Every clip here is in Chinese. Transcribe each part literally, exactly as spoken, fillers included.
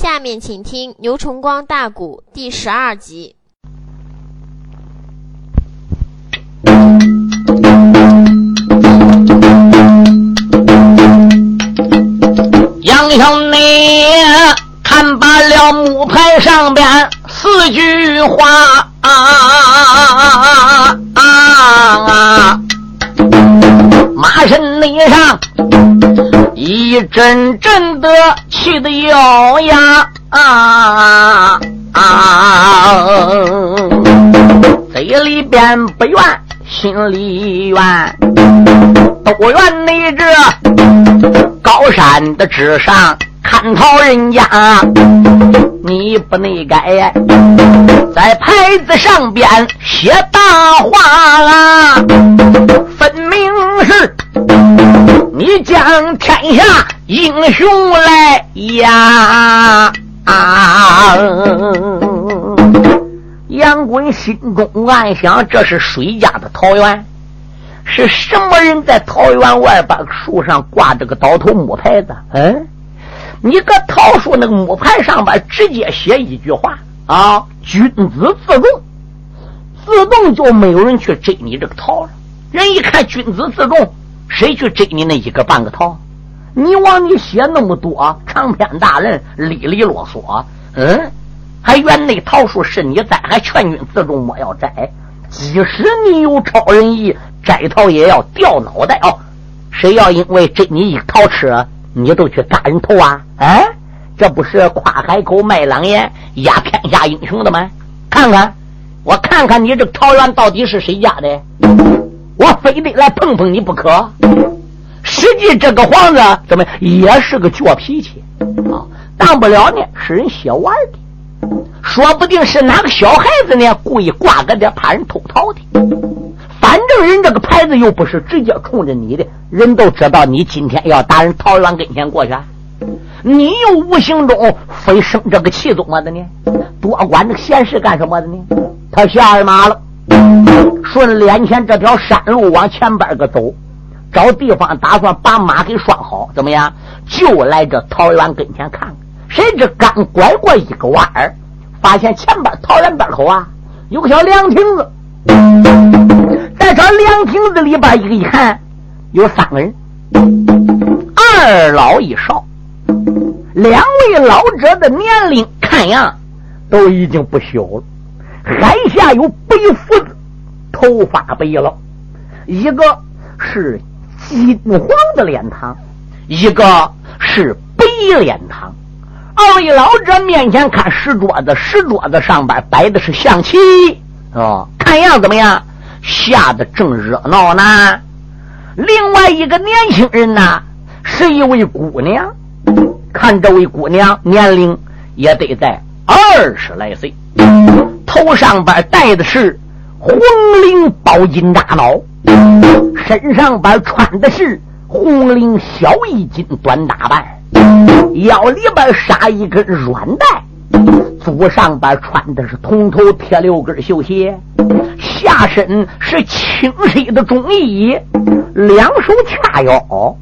下面请听牛崇光大鼓第十二集。杨小内看罢了木牌上边四句话啊啊啊，马身内上一阵阵的气得咬牙啊啊，嘴里边不怨心里怨，都怨那这高山的纸上看透人家你不内改，在牌子上边写大话啊，分明是你将天下英雄来呀啊！杨衮心中暗想，这是谁家的桃园？是什么人在桃园外把树上挂着个倒头木牌子？嗯，你个桃树那个木牌上边直接写一句话啊，君子自重，自重就没有人去摘你这个桃了。人一看君子自重，谁去摘你那一个半个桃？你往你写那么多长篇大论，里里啰嗦，嗯，还怨那桃树是你栽，还劝君自重莫要摘。即使你有超人意，摘桃也要掉脑袋哦。谁要因为摘你一桃吃，你都去打人头啊？哎，这不是夸海口卖狼烟压天下英雄的吗？看看，我看看你这桃园到底是谁家的，我非得来碰碰你不可。实际这个幌子怎么也是个倔脾气啊，当不了呢是人写玩的，说不定是哪个小孩子呢故意挂个点怕人偷桃的。反正人这个牌子又不是直接冲着你的，人都知道你今天要打人桃园跟前过去，你又无形中非生这个气怎么的呢？多管这个闲事干什么的呢？他下马了，顺脸前这条山路往前边个走，找地方打算把马给拴好，怎么样？就来这桃园跟前看看。谁知刚拐过一个弯儿，发现前边桃园边口啊有个小凉亭子，在这凉亭子里边一个一看，有三个人，二老一少，两位老者的年龄看样都已经不小了，还下有背胡子，头发白了，一个是金黄的脸膛，一个是白脸膛。二位老者面前看石桌子，石桌子上边摆的是象棋哦，看样怎么样？吓得正热闹呢。另外一个年轻人呢，是一位姑娘，看这位姑娘年龄也得在二十来岁，头上边戴的是红绫宝金大袄，身上边穿的是红绫小衣襟短打扮，腰里边撒一根软带，足上边穿的是铜头铁六根绣鞋，下身是青水的中衣，两手掐腰，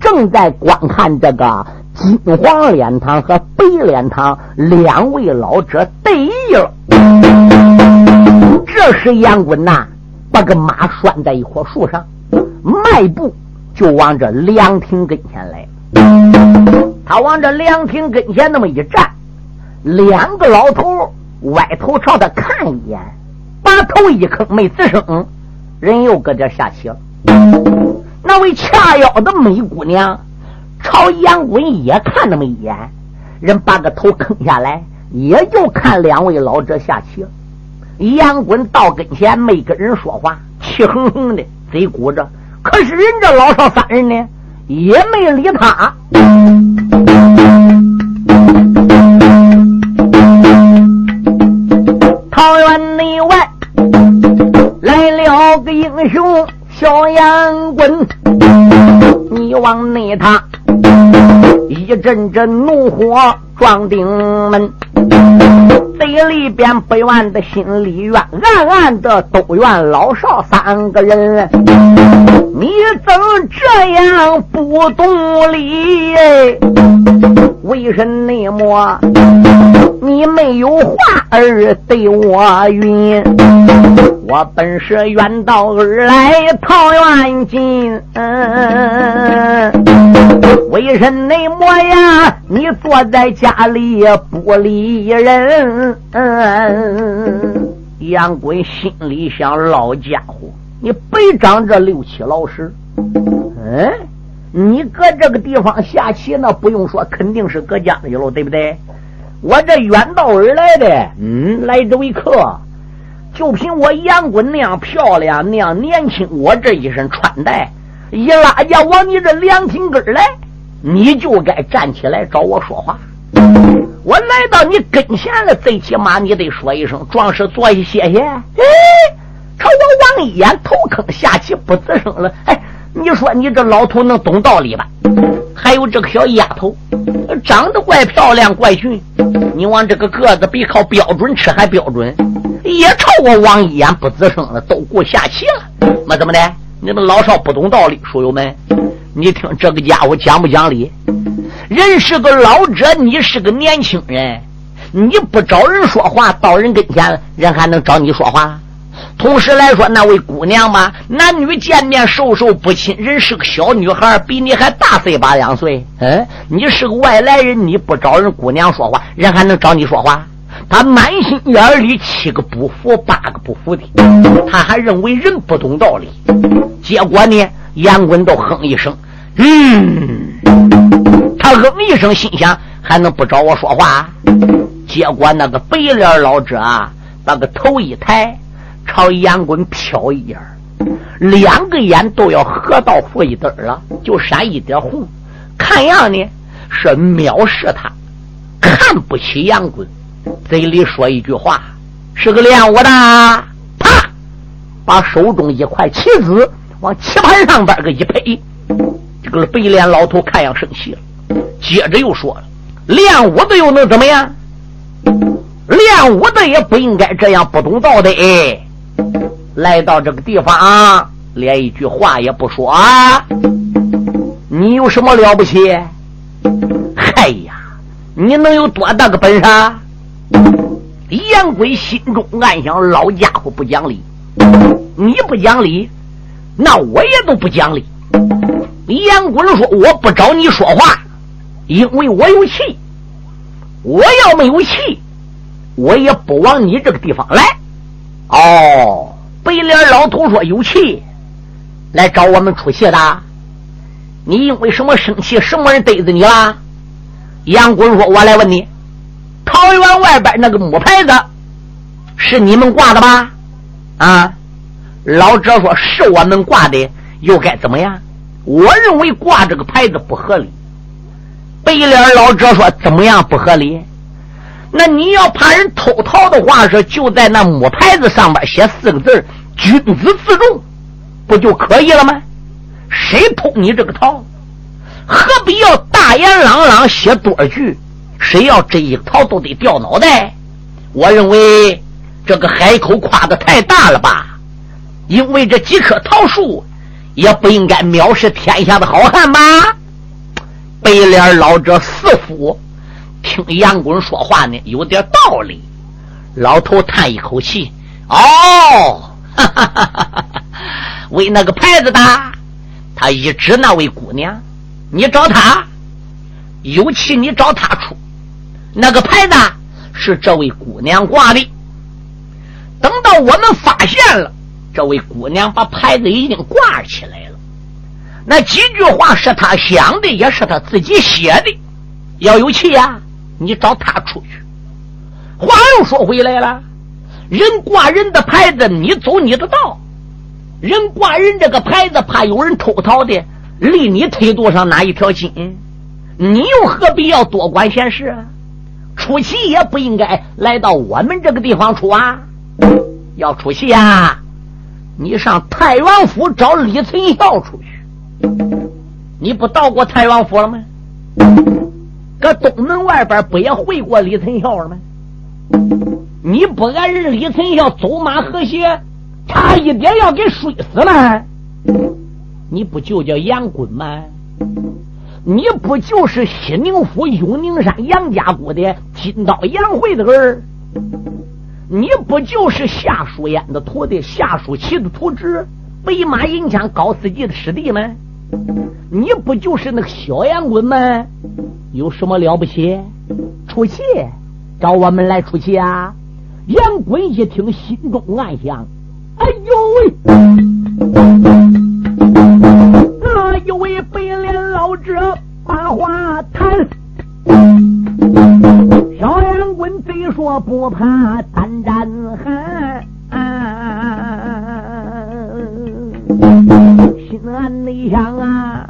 正在观看这个金黄脸膛和白脸膛两位老者对弈了。这时杨衮呐，把个马拴在一棵树上，迈步就往这凉亭跟前来。他往这凉亭跟前那么一站，两个老头歪头朝他看一眼，把头一坑没吱声，人又搁这下棋了。那位恰腰的美姑娘朝杨文也看那么一眼，人把个头坑下来，也就看两位老者下棋了。杨文到跟前没跟人说话，气哼哼的，嘴鼓着。可是人这老少三人呢，也没理他。桃园内外来了个英雄小杨文，你往内他一阵阵怒火撞顶门，嘴里边不怨的心里怨，暗暗的都怨老少三个人，你怎这样不懂理？为什内么你没有话儿对我云？我本是远道而来桃源近、嗯、为什内么呀你坐在家里不理人、嗯、杨衮心里想，老家伙你白长这六七老十，嗯，你搁这个地方下棋呢，不用说，肯定是搁家里喽，对不对？我这远道而来的，嗯，来这为客，就凭我杨衮那样漂亮，那样年轻，我这一身穿戴，一拉架往你这凉亭根来，你就该站起来找我说话。我来到你跟前了，最起码你得说一声，壮士坐下，谢谢。哎，朝我望一眼，头坑下棋不吱声了。哎，你说你这老头能懂道理吧？还有这个小丫头长得怪漂亮怪俊，你往这个个子比靠标准尺还标准，也朝我望一眼不吱声了，都顾下棋了。那怎么的？你们老少不懂道理，书友们，你听这个家伙讲不讲理？人是个老者，你是个年轻人，你不找人说话，到人跟前人还能找你说话？同时来说，那位姑娘嘛，男女见面授受不亲，人是个小女孩，比你还大岁八两岁。嗯，你是个外来人，你不找人姑娘说话，人还能找你说话？他满心眼里七个不服八个不服的，他还认为人不懂道理。结果呢，杨衮都哼一声，嗯，他哼一声，心想还能不找我说话？结果那个白脸老者啊，把个头一抬，朝杨衮瞟一眼，两个眼都要合到腹一点了，就闪一点红，看样呢是藐视他，看不起杨衮，嘴里说一句话，是个练武的，啪，把手中一块棋子往棋盘上边个一拍，这个白脸老头看样生气了，接着又说了，练武的又能怎么样？练武的也不应该这样不懂道的，来到这个地方啊，连一句话也不说啊，你有什么了不起？嗨呀，你能有多大个本事？杨衮心中暗想，老家伙不讲理，你不讲理，那我也都不讲理。杨衮说，我不找你说话，因为我有气，我要没有气，我也不往你这个地方来。哦，白脸老头说，有气来找我们出气的，你因为什么生气？什么人逮着你了？杨衮说，我来问你，桃园外边那个木牌子是你们挂的吧？啊，老者说，是我们挂的，又该怎么样？我认为挂这个牌子不合理。白脸老者说，怎么样不合理？那你要怕人偷桃的话，是就在那木牌子上边写四个字，君子自重，不就可以了吗？谁偷你这个桃，何必要大言朗朗写多少句？谁要这一个桃都得掉脑袋。我认为这个海口夸得太大了吧，因为这几棵桃树也不应该藐视天下的好汉吧。白脸老者似乎听杨衮说话呢有点道理，老头叹一口气，哦，哈哈哈哈，为那个牌子的，他一指那位姑娘，你找他有气，你找他出，那个牌子是这位姑娘挂的，等到我们发现了，这位姑娘把牌子已经挂起来了，那几句话是他想的，也是他自己写的，要有气呀、啊你找他出去。话又说回来了，人挂人的牌子，你走你的道，人挂人这个牌子，怕有人偷桃的，离你腿肚上拿一条筋，你又何必要多管闲事啊？出气也不应该来到我们这个地方出啊，要出气啊，你上太原府找李存孝出去，你不到过太原府了吗？搁东门外边不也会过李存孝了吗？你不按日李存孝走马河些，差一点要给水死了，你不就叫杨衮吗？你不就是西宁府永宁山杨家谷的金刀杨慧的儿？你不就是夏叔燕的徒弟夏叔齐的徒侄北马银枪高司机的师弟吗？你不就是那个小杨棍吗？有什么了不起？出气，找我们来出气啊！杨棍一听，心中暗想：哎呦喂，啊，有位白脸老者把话谈，小杨棍虽说不怕胆战寒，心安内想啊，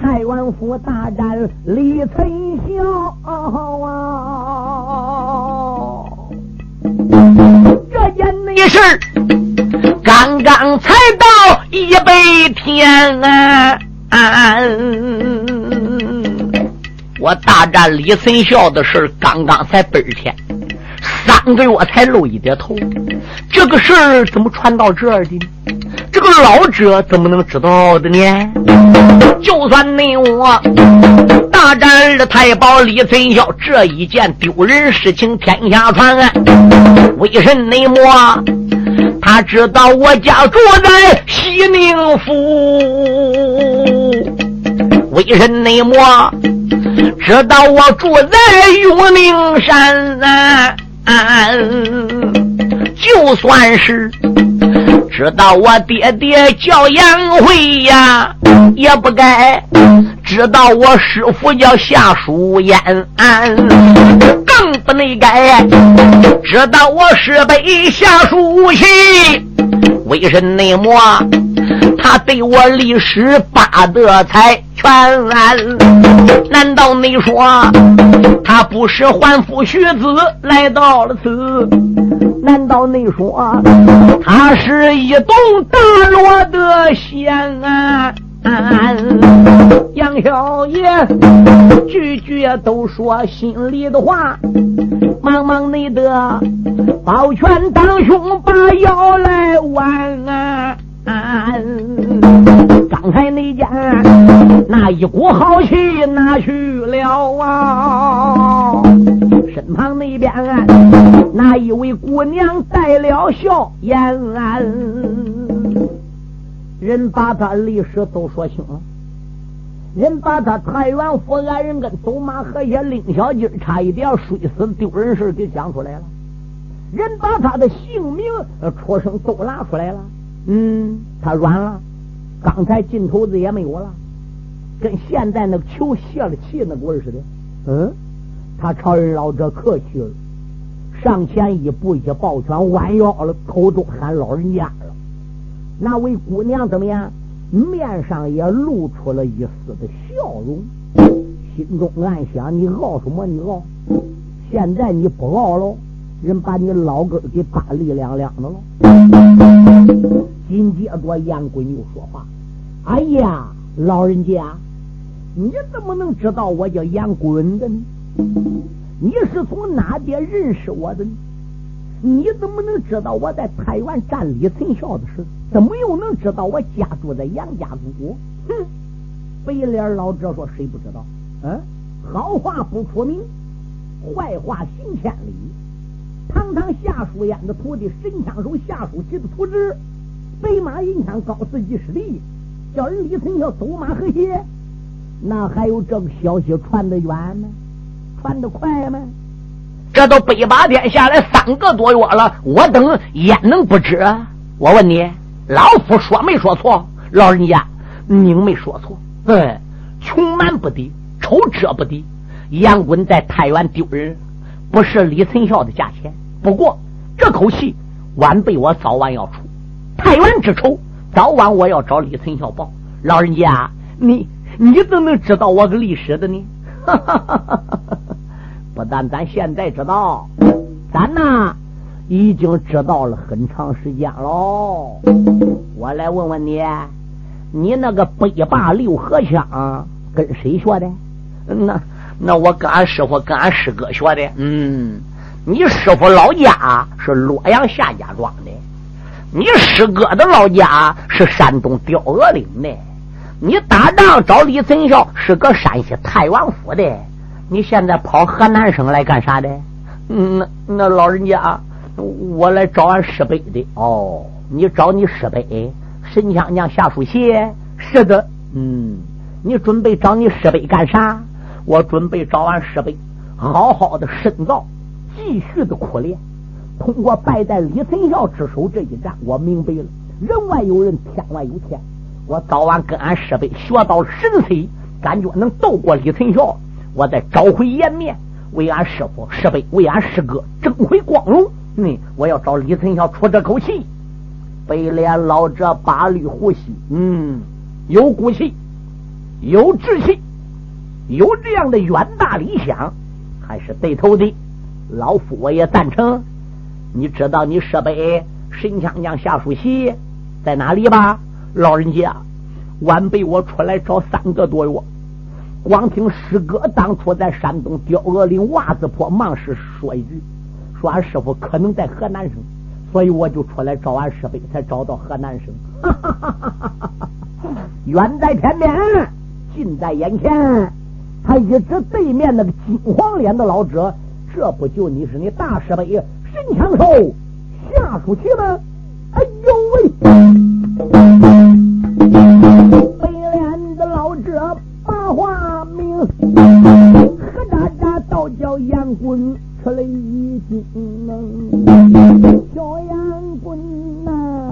太原府大战李存孝啊，这件内事刚刚才到一百天啊，啊我大战李存孝的事刚刚才本天，三个月才露一点头，这个事儿怎么传到这儿的呢？这个老者怎么能知道的呢？就算你我大战了太保李存孝，这一件丢人事情天下传，为甚内幕？他知道我家住在西宁府，为甚内幕？知道我住在永宁山啊，啊就算是知道我爹爹叫杨慧呀，也不该知道我师父叫夏叔燕，更不内该知道我是被夏叔齐。为甚内幕？他对我历史把的才全然，难道你说他不是还父学子来到了此？难道你说他是一栋大罗的县啊？杨小爷句句都说心里的话，茫茫内的保全当胸把腰来弯啊，啊刚才那家那一股豪气拿去了啊，身旁那边那一位姑娘带了笑颜啊，人把他历史都说清了，人把他太原府安人跟走马河些领小鸡差一点水死丢人事给讲出来了，人把他的姓名出生都拉出来了，嗯，他软了，刚才劲头子也没有了，跟现在那个球泄了气那味儿似的。嗯，他朝人老者客气了，上前一步一抱拳弯腰了，口中喊老人家了。那位姑娘怎么样？面上也露出了一丝的笑容，心中暗想：你傲什么？你傲？现在你不傲喽，人把你老根给打力两两的喽。紧接着杨棍又说话：哎呀，老人家，你怎么能知道我叫杨棍的呢？你是从哪边认识我的呢？你怎么能知道我在太原站李存孝的事？怎么又能知道我家住在杨家谷？哼！白脸老者说：谁不知道？嗯，好话不出名，坏话行千里。堂堂夏叔燕的徒弟，神枪手夏叔齐的徒侄，北马银枪高司机师弟，叫人李存孝走马河些，那还有这个消息传得远吗？传得快吗？这都北八天下来三个多月了，我等也能不知啊？我问你，老夫说没说错？老人家您没说错。嗯，穷男不敌，仇者不敌，杨棍在太原丢人不是李存孝的价钱，不过这口气晚辈我早晚要出，太原之仇早晚我要找李存孝报。老人家，你你怎么知道我个历史的呢？哈哈哈哈哈！不但咱现在知道，咱呢已经知道了很长时间喽。我来问问你，你那个北霸六合枪跟谁学的？那那我跟俺师傅跟俺师哥学的。嗯，你师傅老家是洛阳夏家庄的，你师哥的老家是山东雕鹅岭的，你打仗找李存孝是个山西太原府的，你现在跑河南省来干啥的？嗯，那老人家，我来找俺师伯的。哦，你找你师伯沈娘娘下属些？是的。嗯，你准备找你师伯干啥？我准备找俺师伯好好的深造，继续的苦练。通过败在李存孝之手这一战，我明白了，人外有人，天外有天。我早晚跟俺师伯学到神髓，感觉能斗过李存孝，我再找回颜面，为俺师父、师伯、为俺师哥争回光荣。嗯，我要找李存孝出这口气。北脸老者拔绿胡须，嗯，有骨气，有志气，有这样的远大理想，还是对头的。老夫我也赞成。你知道你师伯沈娘娘下属席在哪里吧？老人家，晚辈我出来找三个多月，光听师哥当初在山东刁鹅岭袜子坡忙时说一句，说俺师傅可能在河南省，所以我就出来找俺师伯，才找到河南省。哈哈哈哈，远在前面，近在眼前。他一直对面那个金黄脸的老者，这不就你是你大师伯沈长寿下属去吗？哎呦喂！北脸的老者把话明，何喳喳倒叫杨棍吃了一惊。小杨棍啊，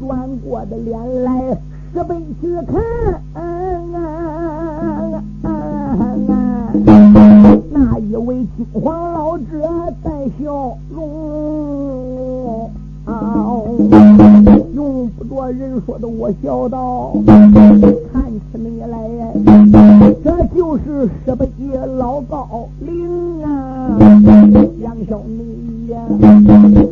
转过的脸来，是被去看啊啊啊！那一位金黄老者带笑容，用不着人说的我笑道，看起你来这就是十倍老高龄啊，杨小妮呀，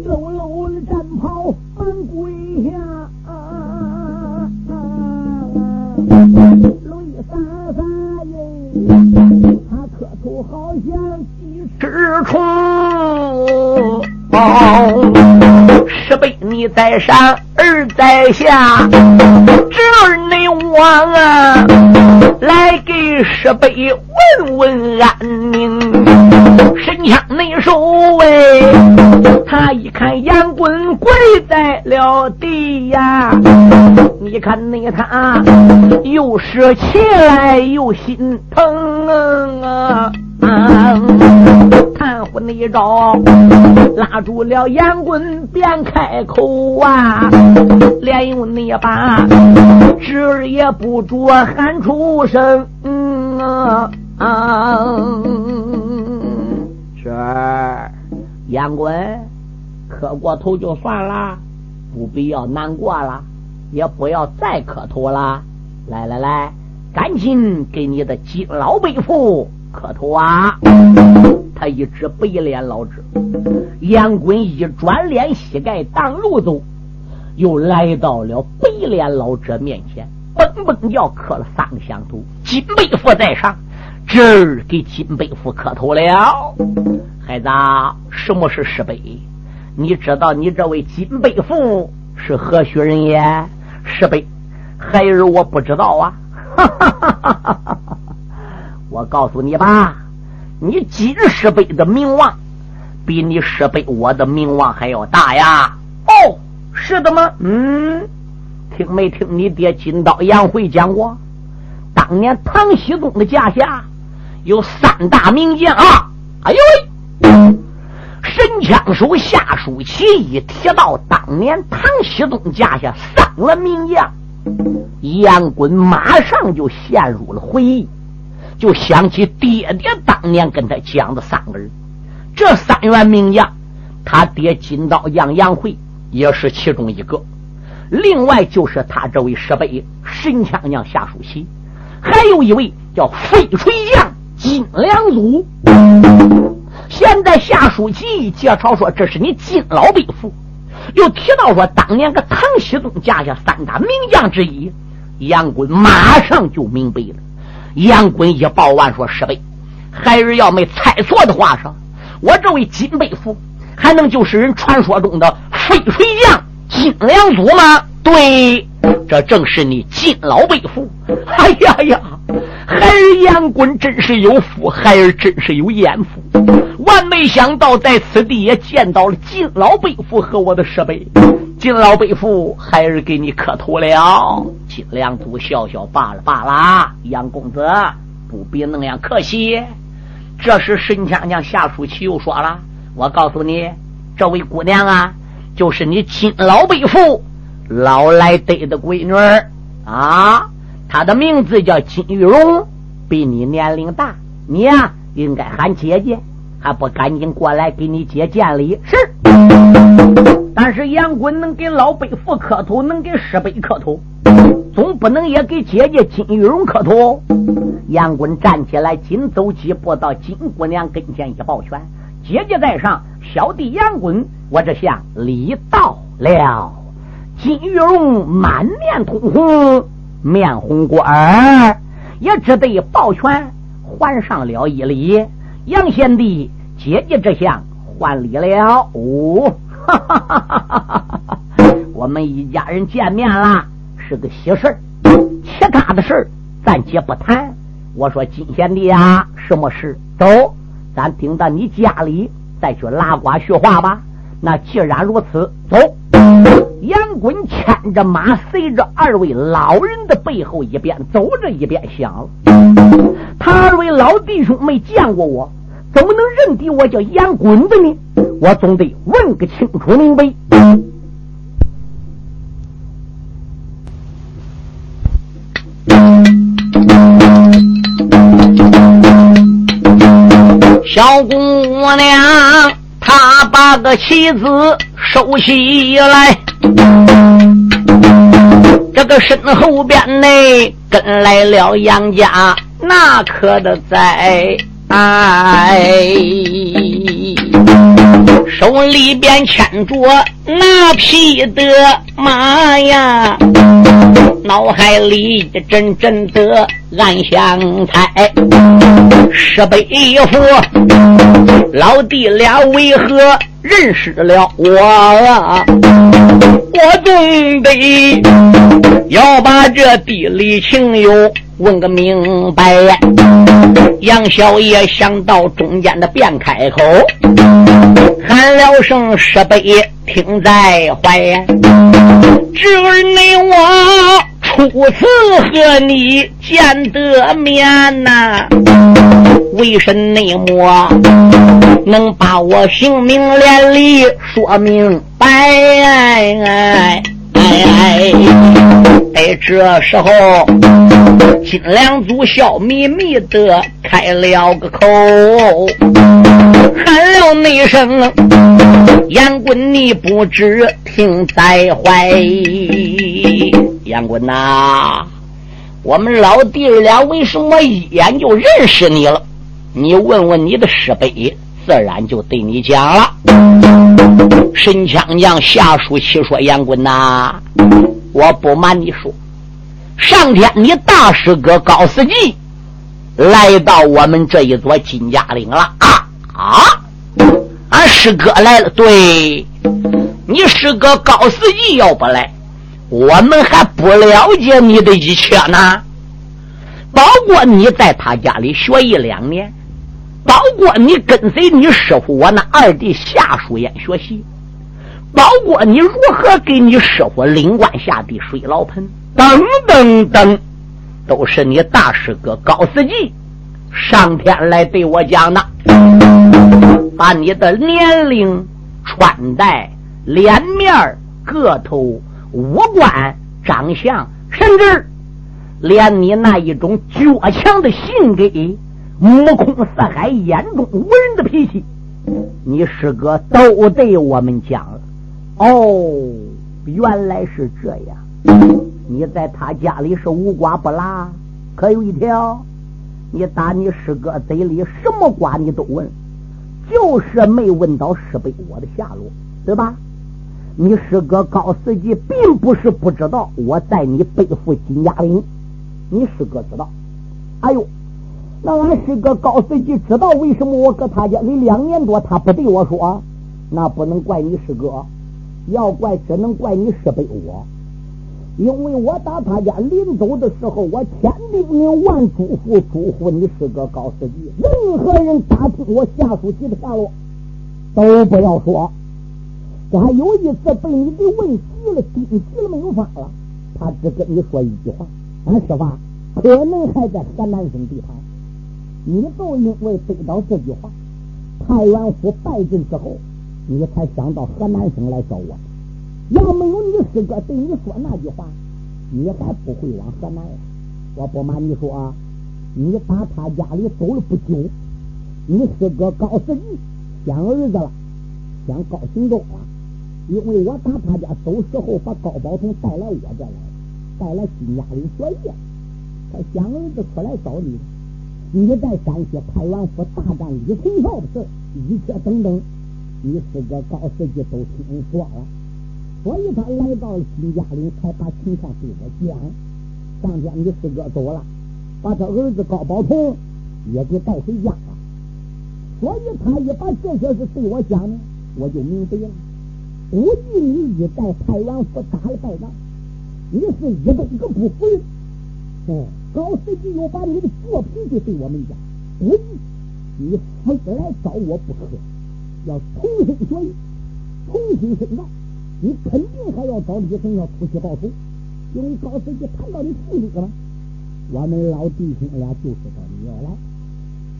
搂搂的战袍翻跪下啊，路易莎莎耶，他磕头好像一只虫。师伯你在上二在下，侄儿你我啊，来给师伯问问安宁。神枪那手位，他一看杨棍跪在了地呀，你看那他又是起来又心疼啊，探乎那招拉住了杨棍便开口啊，连用那把侄儿也不住喊出声，嗯啊啊，侄儿杨棍磕过头就算了，不必要难过了，也不要再磕头了，来来来，赶紧给你的金老伯父磕头啊。他一直背脸老指，杨棍一转脸膝盖当路走，又来到了背脸老者面前，蹦蹦要磕了三个响头。金背父在上，侄儿给金背父磕头了。孩子，什么是师伯？你知道你这位金背父是何许人也？师伯，孩儿我不知道啊。哈哈哈哈哈哈，我告诉你吧，你金师伯的名望比你师伯我的名望还要大呀。哦，是的吗？嗯，听没听你爹金刀杨慧讲过，当年唐僖宗的家下有三大名将啊。哎呦喂，沈枪手下属其一提到当年唐僖宗家下三个名将，杨棍马上就陷入了回忆，就想起爹爹当年跟他讲的三个人，这三员名将，他爹金刀杨杨慧也是其中一个，另外就是他这位师伯沈娘娘下属席，还有一位叫飞锤将金良祖。现在下属席介绍说这是你金老伯父，又提到说当年个唐僖宗家下三大名将之一，杨棍马上就明白了。杨棍一抱腕说，师伯，孩儿要没猜错的话上，我这位金背父还能就是人传说中的飞水将金良祖吗？对。这正是你进老为父。哎呀呀，孩儿杨衮真是有福，孩儿真是有眼福，万没想到在此地也见到了进老背父和我的师辈。进老背父，孩儿给你磕头了。金良祖笑笑，罢了罢了，杨公子不必那样客气。这时申娘娘下属棋又说了，我告诉你，这位姑娘啊，就是你金老背父老来得的闺女儿啊，她的名字叫金玉荣，比你年龄大，你呀、啊、应该喊姐姐，还不赶紧过来给你姐见礼。是，但是杨衮能给老辈父磕头，能给师辈磕头，总不能也给姐姐金玉荣磕头。杨衮站起来，紧走几步到金姑娘跟前一抱拳，姐姐在上，小弟杨衮我这下礼到了。金玉荣满面通红，面红过耳，也只得抱拳还上了一礼。杨贤弟，姐姐这下还礼了。哦，哈哈哈哈哈哈！我们一家人见面了，是个喜事儿，其他的事儿暂且不谈。我说金贤弟啊，什么事？走，咱顶到你家里再去拉呱叙话吧。那既然如此，走。杨衮牵着马，随着二位老人的背后，一边走着一边想了，他二位老弟兄没见过我，怎么能认得我叫杨衮的呢？我总得问个清楚明白。小姑娘她把个妻子收起来，这个身后边内跟来了杨家那可的灾，手里边牵着那匹的马呀，脑海里一阵阵的暗想猜，师伯父老弟俩为何认识了我啊？我总得要把这地理情由问个明白。杨小爷想到中间的便开口，喊了声师伯听在怀，侄儿内我初次和你见得面呐、啊，为什内么能把我姓名连理说明白？哎哎哎！哎，这时候金良祖笑眯眯的开了个口，喊了那声杨衮，你不知听在怀。杨衮呐，我们老弟俩为什么一眼就认识你了？你问问你的师伯，自然就对你讲了。申强将下属气说，杨衮呐，我不瞒你说，上天你大师哥高司机来到我们这一座金家岭了啊啊！俺、啊、师哥来了，对，你师哥高司机要不来，我们还不了解你的一切呢，包括你在他家里学艺两年，包括你跟随你师傅我那二弟夏书燕学习，包括你如何给你师傅灵官下地水牢盆等等等，都是你大师哥高司机上天来对我讲的。把你的年龄、穿戴、脸面、个头、五官、长相，甚至连你那一种倔强的性格、目空四海、眼中无人的脾气，你师哥都对我们讲了。哦，原来是这样，你在他家里是无瓜不拉，可有一条，你打你师哥嘴里什么瓜你都问，就是没问到师伯我的下落，对吧？你师哥高司机并不是不知道我在你背负金牙林，你师哥知道。哎呦，那俺师哥高司机知道为什么我搁他家里两年多他不对我说，那不能怪你师哥，要怪只能怪你师伯我。因为我打他家临走的时候，我千叮咛万嘱咐，嘱咐你是个高司机，任何人打听我下属级的下落都不要说。我还有一次被你给问急了，顶急了没有法了，他只跟你说一句话：“俺师傅可能还在河南省地盘。”你都因为得到这句话，太原府败阵之后，你才想到河南省来找我。要没有你师哥对你说那句话，你还不会往河南呀。我不瞒你说啊，你打他家里走了不久，你师哥高司机想儿子了，想搞行动了。因为我打他家走时候，把高宝通带来我这来了，带来新家里学业，他想儿子可来找你。你在陕西太原府大战李存孝的事，一切等等，你师哥高司机都听说了。所以他来到了新家里，才把情况对我讲。上天你师哥走了，把他儿子高宝通也就带回家了。所以他也把这些事对我讲呢，我就明白了。无忌你已在太原府打了败仗，你是一个一个不回。嗯，高司机又把你的作品就对我们讲，无忌你非来找我不可，要重新学艺，重新深造。你肯定还要找李存孝出去报仇，因为高司机谈到你父女了。我们老弟兄俩就知道你要来，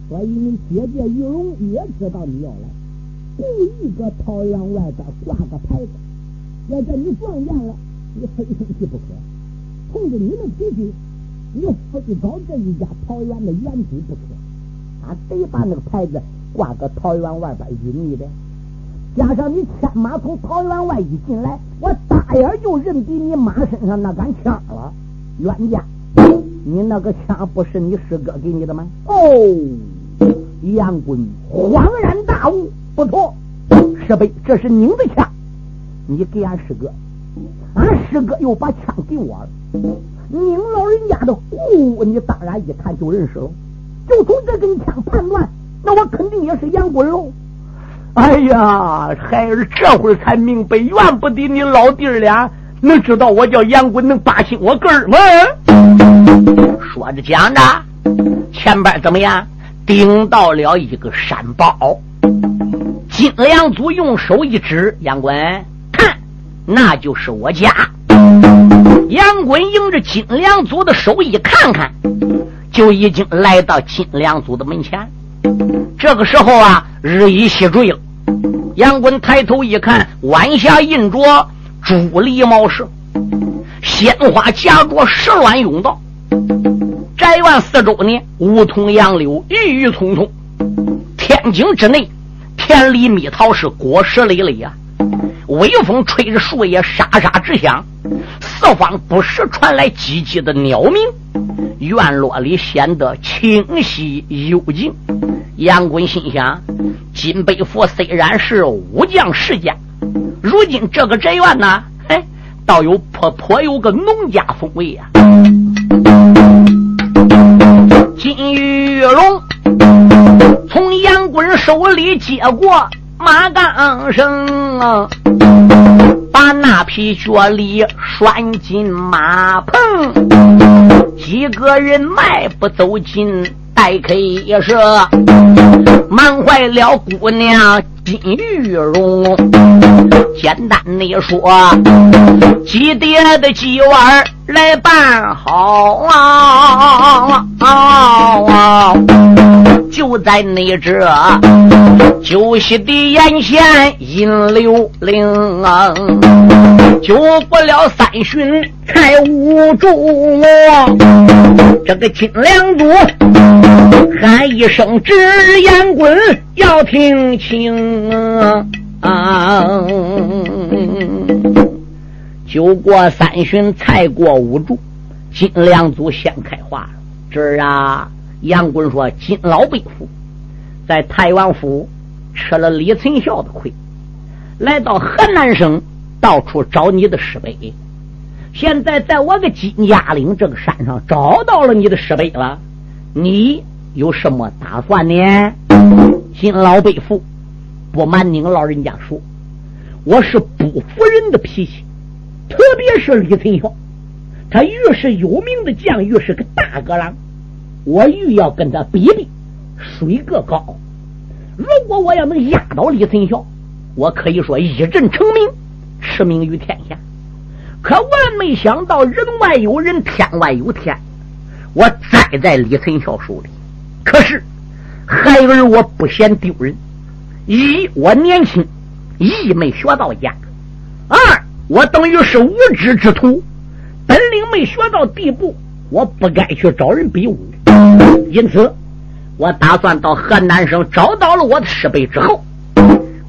所以你姐姐玉荣也知道你要来，故意搁桃园外边挂个牌子，要叫你撞见了，你非生气不可。冲着你的脾气，你非找这一家桃园的原主不可。啊，得把那个牌子挂个桃园外边隐匿的。加上你牵马从桃园外一进来，我打眼就认得你马身上那杆枪了。冤家，你那个枪不是你师哥给你的吗？哦，杨棍恍然大悟，不错，师伯，这是您的枪，你给俺师哥，俺师哥又把枪给我了。您老人家的故物，你当然一看就认识了。就从这根枪判断，那我肯定也是杨棍喽。哎呀，孩儿这会儿才明白，怨不得你老弟儿俩能知道我叫杨棍，能拔清我根儿吗？说着讲着，前边怎么样？顶到了一个山包，金阳族用手一指：“杨棍，看，那就是我家。”杨棍迎着金阳族的手一看看，就已经来到金阳族的门前。这个时候啊，日已西坠了。杨棍抬头一看，晚霞映着竹篱茅舍，鲜花夹着石卵甬道，宅院四周呢梧桐杨柳，郁郁葱葱。天井之内，田里蜜桃是果实累累啊，微风吹着树叶沙沙直响，四方不时传来唧唧的鸟鸣，院落里显得清晰幽静。杨棍心想，金背佛虽然是武将世家，如今这个宅院呢，嘿，倒有颇颇有个农家风味啊。金玉龙从杨棍手里接过马钢绳、啊，把那匹脚力拴进马棚，几个人迈步走进待客舍，忙坏了姑娘金玉容。简单的说，几爹的几碗来办好啊！啊啊就在那只酒席的沿线引流令、啊，酒不了三巡开五盅、啊。这个金良主喊一声直言滚，要听清啊！啊酒过三巡，菜过五盅，金良主先开话了：“侄儿啊。”杨棍说：“金老背府在太原府吃了李存孝的亏，来到河南省到处找你的师伯，现在在我个金家岭这个山上找到了你的师伯了，你有什么打算呢？”金老背府，不瞒您老人家说，我是不服人的脾气，特别是李存孝，他越是有名的将，越是个大哥郎，我欲要跟他比比谁个高。如果我要能压倒李存孝，我可以说一阵成名，驰名于天下。可万没想到人外有人，天外有天，我栽在李存孝手里。可是孩儿我不嫌丢人，一我年轻，一没学到家，二我等于是无知之徒，本领没学到地步，我不该去找人比武。因此我打算到河南省找到了我的师辈之后，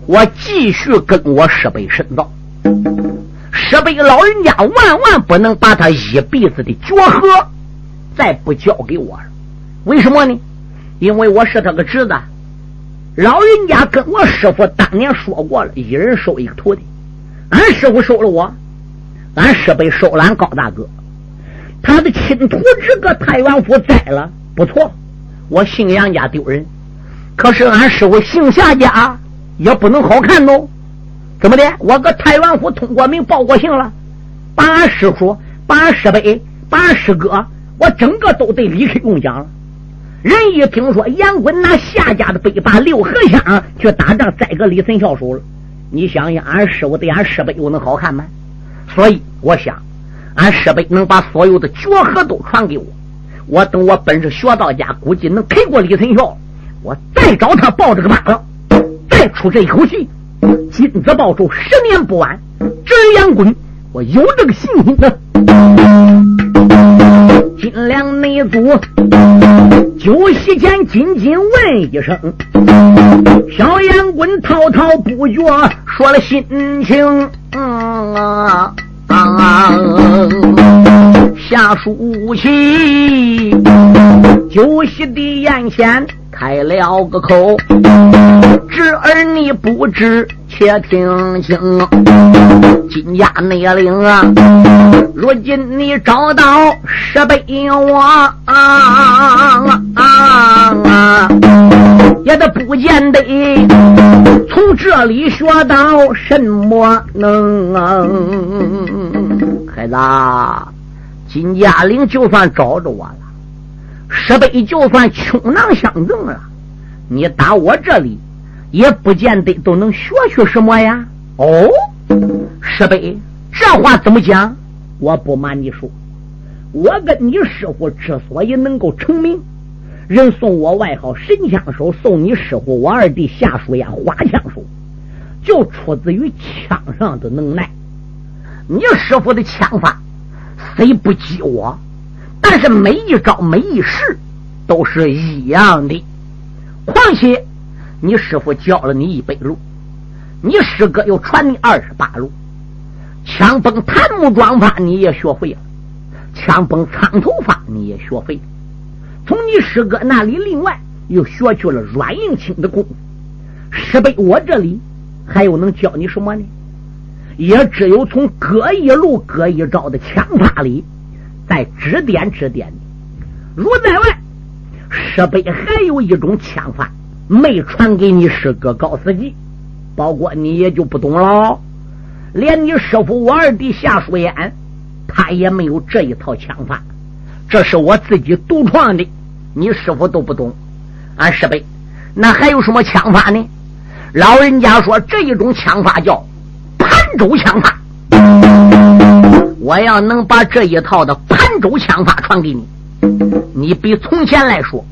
我继续跟我师辈深造。师辈老人家万万不能把他一辈子的绝活再不交给我了。为什么呢？因为我是他个侄子，老人家跟我师父当年说过了，一人收一个徒弟，俺师父收了我，俺师辈收了俺高大哥，他的亲徒之个太原府宰了，不错，我姓杨家丢人，可是俺师父姓夏家也不能好看哦。怎么的？我搁太原府通过名报过姓了，把俺师叔、把俺师辈、把俺师哥，我整个都得离开用讲了。人一听说杨衮拿夏家的北坝六合乡去打仗，宰个李存孝手了，你想想俺师父对俺师辈又能好看吗？所以我想俺师辈能把所有的绝活都传给我，我等我本事学到家，估计能 K 过李存孝，我再找他抱这个马了，再出这一口气，金子报仇十年不晚。这杨衮我有这个信心呢。金梁内祖酒席前紧紧问一声，小杨衮滔滔不绝说了心情。嗯啊啊、下属席酒席的宴前开了个口，侄儿你不知且听清，金家内领啊，如今你找到师辈我啊啊啊，也得不见得从这里学到什么能啊。孩子，金家岭就算找着我了，师辈就算穷囊相赠了，你打我这里也不见得都能学去什么呀。哦，师辈这话怎么讲？我不瞒你说，我跟你师父之所以能够成名，人送我外号神枪手，送你师父我二弟下属呀花枪手，就出自于枪上的能耐。你师父的枪法虽不及我，但是每一招每一式都是一样的。况且你师父教了你一百路，你师哥又传你二十八路，枪崩檀木桩法你也学会了，枪崩苍头法你也学会了，从你师哥那里另外又学去了软硬轻的功夫。师辈我这里还有能教你什么呢？也只有从各一路各一招的枪法里再指点指点你。如在外，师辈还有一种枪法没传给你师哥高司机，包括你也就不懂了，连你师父我二弟夏叔衍他也没有这一套枪法，这是我自己独创的，你师父都不懂。俺师辈那还有什么枪法呢？老人家说这一种枪法叫盘肘枪法，我要能把这一套的盘肘枪法传给你，你比从前来说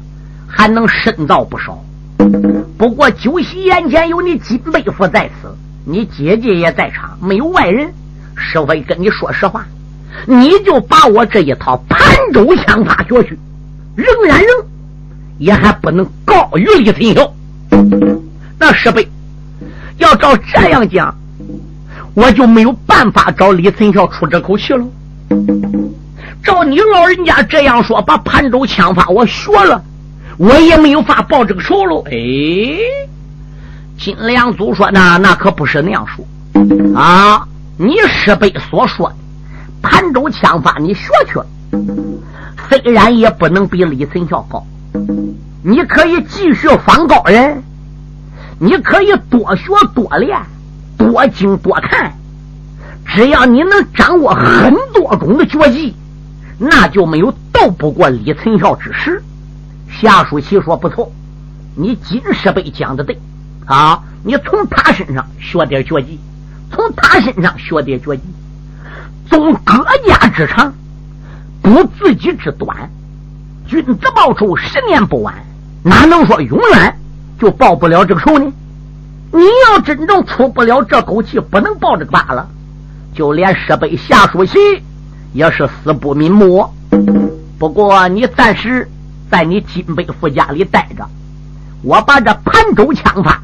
还能深造不少。不过酒席宴前有你金妹夫在此，你姐姐也在场，没有外人，师父跟你说实话，你就把我这一套盘肘枪法学去，仍然仍也还不能高于李存孝。那师辈要照这样讲，我就没有办法找李存孝出这口气了。照你老人家这样说，把盘肘枪法我学了，我也没有法报这个仇喽。哎，金良祖说那那可不是那样说啊！你师辈所说的盘肘枪法你学去了，虽然也不能比李存孝高，你可以继续仿高人，你可以多学多练多精多看，只要你能掌握很多种的绝技，那就没有斗不过李存孝之时。夏淑琪说不错，你金师辈讲的对啊，你从他身上学点绝技，从他身上学点绝技，总各家之长，补自己之短，君子报仇十年不晚，哪能说永远就报不了这个仇呢？你要真正出不了这口气，不能抱这个疤了，就连设备下属期也是死不瞑目。不过你暂时在你金杯副家里待着，我把这盘州枪法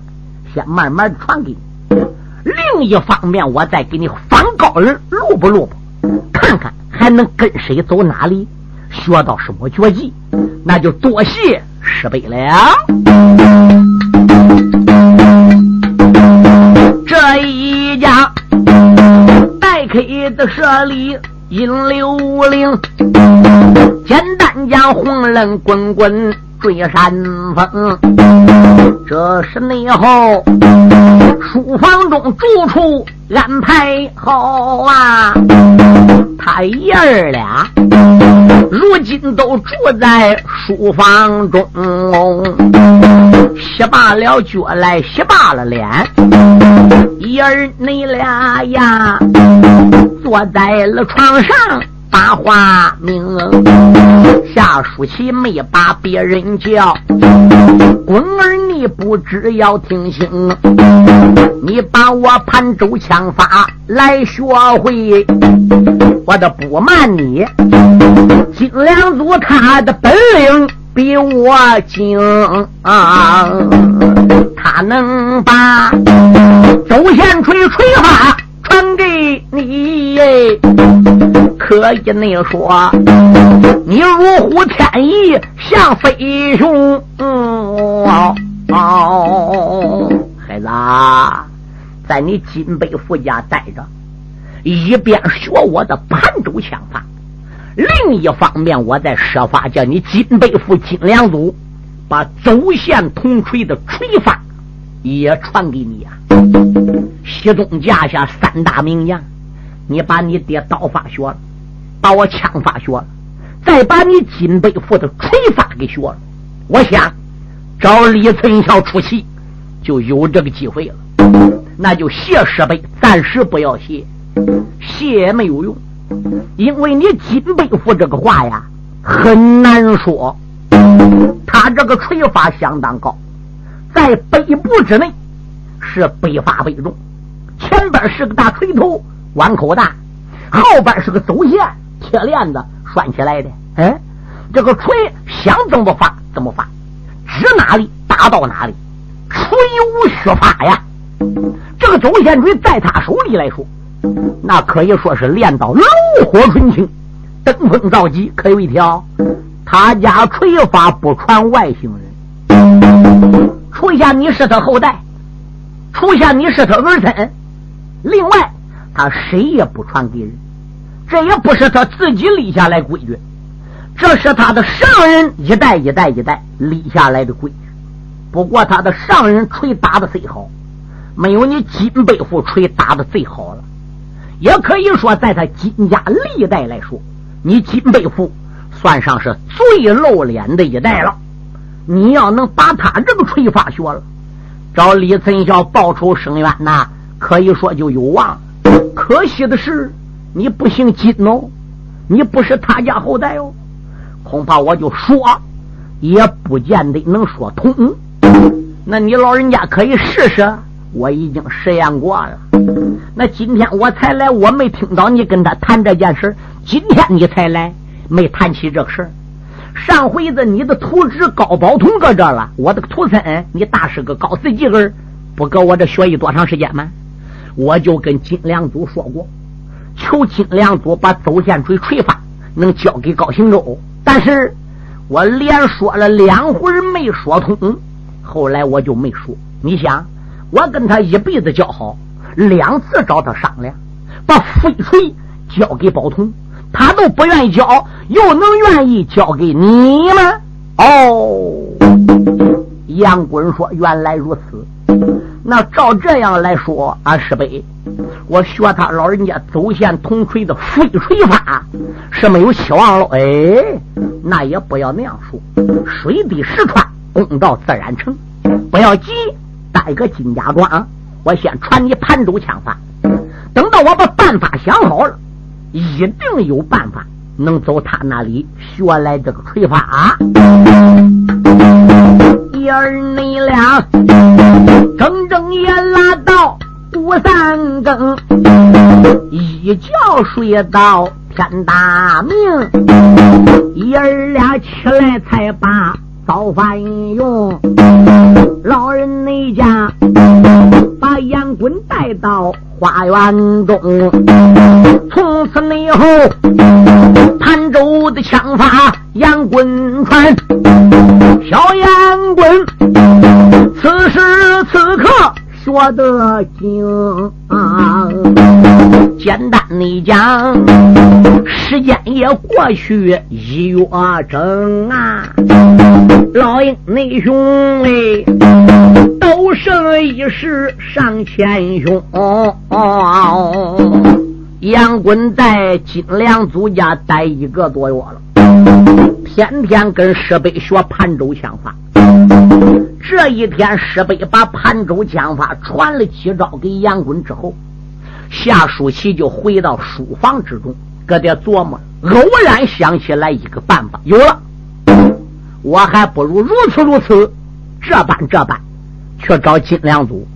先慢慢传给你，另一方面我再给你反告人录不录不，看看还能跟谁走哪里，学到什么绝技，那就多谢师伯了。这一家戴开的舍里引流灵，简单将红冷滚滚追山峰，这是内后书房中住处安排好啊，他爷儿俩如今都住在书房中，洗罢了脚来洗罢了脸，一儿你俩呀坐在了床上把花名。夏淑琪没把别人叫，滚儿你不只要听清，你把我盘州枪法来学会，我的不瞒你，金良祖他的本领比我精啊，他能把周线锤锤法传给你，可以你说你如虎添翼像飞熊、嗯哦哦、孩子啊，在你金北父家待着，一边学我的盘州枪法，另一方面我再设法叫你金北父金良祖把走线铜锤的锤法也传给你啊。西东家下三大名将，你把你爹刀法学了，把我枪法学了，再把你金背负的锤法给学了，我想找李存孝出气就有这个机会了。那就谢师辈，暂时不要谢，谢也没有用，因为你金背负这个话呀很难说，他这个锤法相当高，在北部之内是北发北中，前边是个大锤头碗口大，后边是个走线铁链子拴起来的，嗯，这个锤想怎么发怎么发，指哪里打到哪里，锤无虚发呀。这个走线锤在他手里来说，那可以说是练到炉火纯青，登峰造极。可有一条，他家锤法不传外星人，除下你是他后代，除下你是他儿子，另外他谁也不传给人，这也不是他自己立下来规矩，这是他的上人一代一代一代立下来的规矩。不过他的上人吹打的最好，没有你金背负吹打的最好了，也可以说在他金家历代来说，你金背负算上是最露脸的一代了。你要能把他这个吹法学了，找李存孝报仇伸冤呐，可以说就有望。可惜的是你不姓金哦，你不是他家后代哦，恐怕我就说也不见得能说通。那你老人家可以试试，我已经试验过了。那今天我才来，我没听到你跟他谈这件事，今天你才来没谈起这个事儿。上回子你的徒侄高宝通搁这了，我的徒孙你大师哥高四季根不跟我这学艺多长时间吗？我就跟金良祖说过，求金良祖把走线锤锤法能交给高行周，但是我连说了两回没说通，后来我就没说。你想我跟他一辈子交好，两次找他商量把飞锤交给宝通，他都不愿意交，又能愿意交给你吗？哦，杨衮说原来如此，那照这样来说，俺师伯，我学他老人家走线铜锤的飞锤法是没有希望了。哎，那也不要那样说，水滴石穿，功到自然成。不要急，带个金家庄，我先传你盘州枪法。等到我把办法想好了，一定有办法能走他那里学来这个锤法。爷儿你俩整整也拉到午三更，一觉睡到天大明，爷儿俩起来才把早饭用。老人那家把烟滚带到花园中，从此以后盘州的枪法烟滚传，小烟滚此时此刻说得精啊。简单地讲，时间也过去一月整啊，老鹰那兄嘞都剩一世上千雄。哦哦，杨滚在金良祖家待一个多月了，天天跟师伯学盘州枪法。这一天师伯把盘州枪法传了几招给杨滚之后，夏淑琪就回到书房之中，搁这琢磨，偶然想起来一个办法，有了，我还不如如此如此这般这般去找金良祖。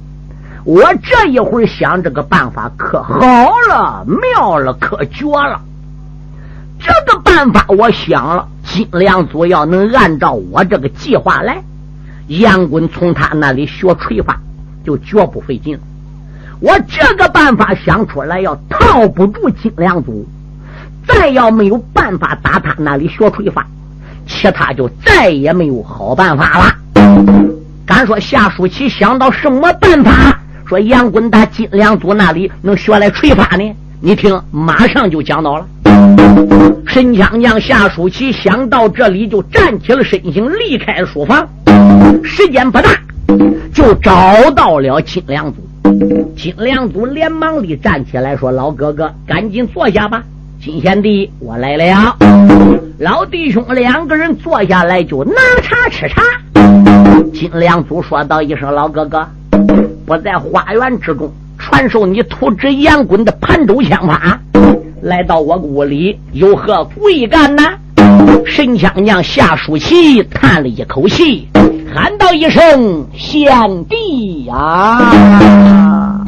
我这一会儿想这个办法可好了，妙了，可绝了。这个办法我想了，金良祖要能按照我这个计划来，杨滚从他那里学锤法就绝不费劲了。我这个办法想出来，要套不住金良祖，再要没有办法打他那里学锤法，其他就再也没有好办法了。敢说夏淑琪想到什么办法说杨滚打金良祖那里能学来锤法呢？你听，马上就讲到了。沈强将夏淑琪想到这里，就站起了身形，离开书房。时间不大，就找到了金良祖。金良祖连忙地站起来说：“老哥哥，赶紧坐下吧。金贤弟，我来了。”老弟兄两个人坐下来就拿茶吃茶。金良祖说道一声：“老哥哥，我在花园之中传授你土制烟滚的盘州枪法，来到我屋里有何贵干呢？”沈强将夏淑琪叹了一口气，喊道一声：“贤弟啊！”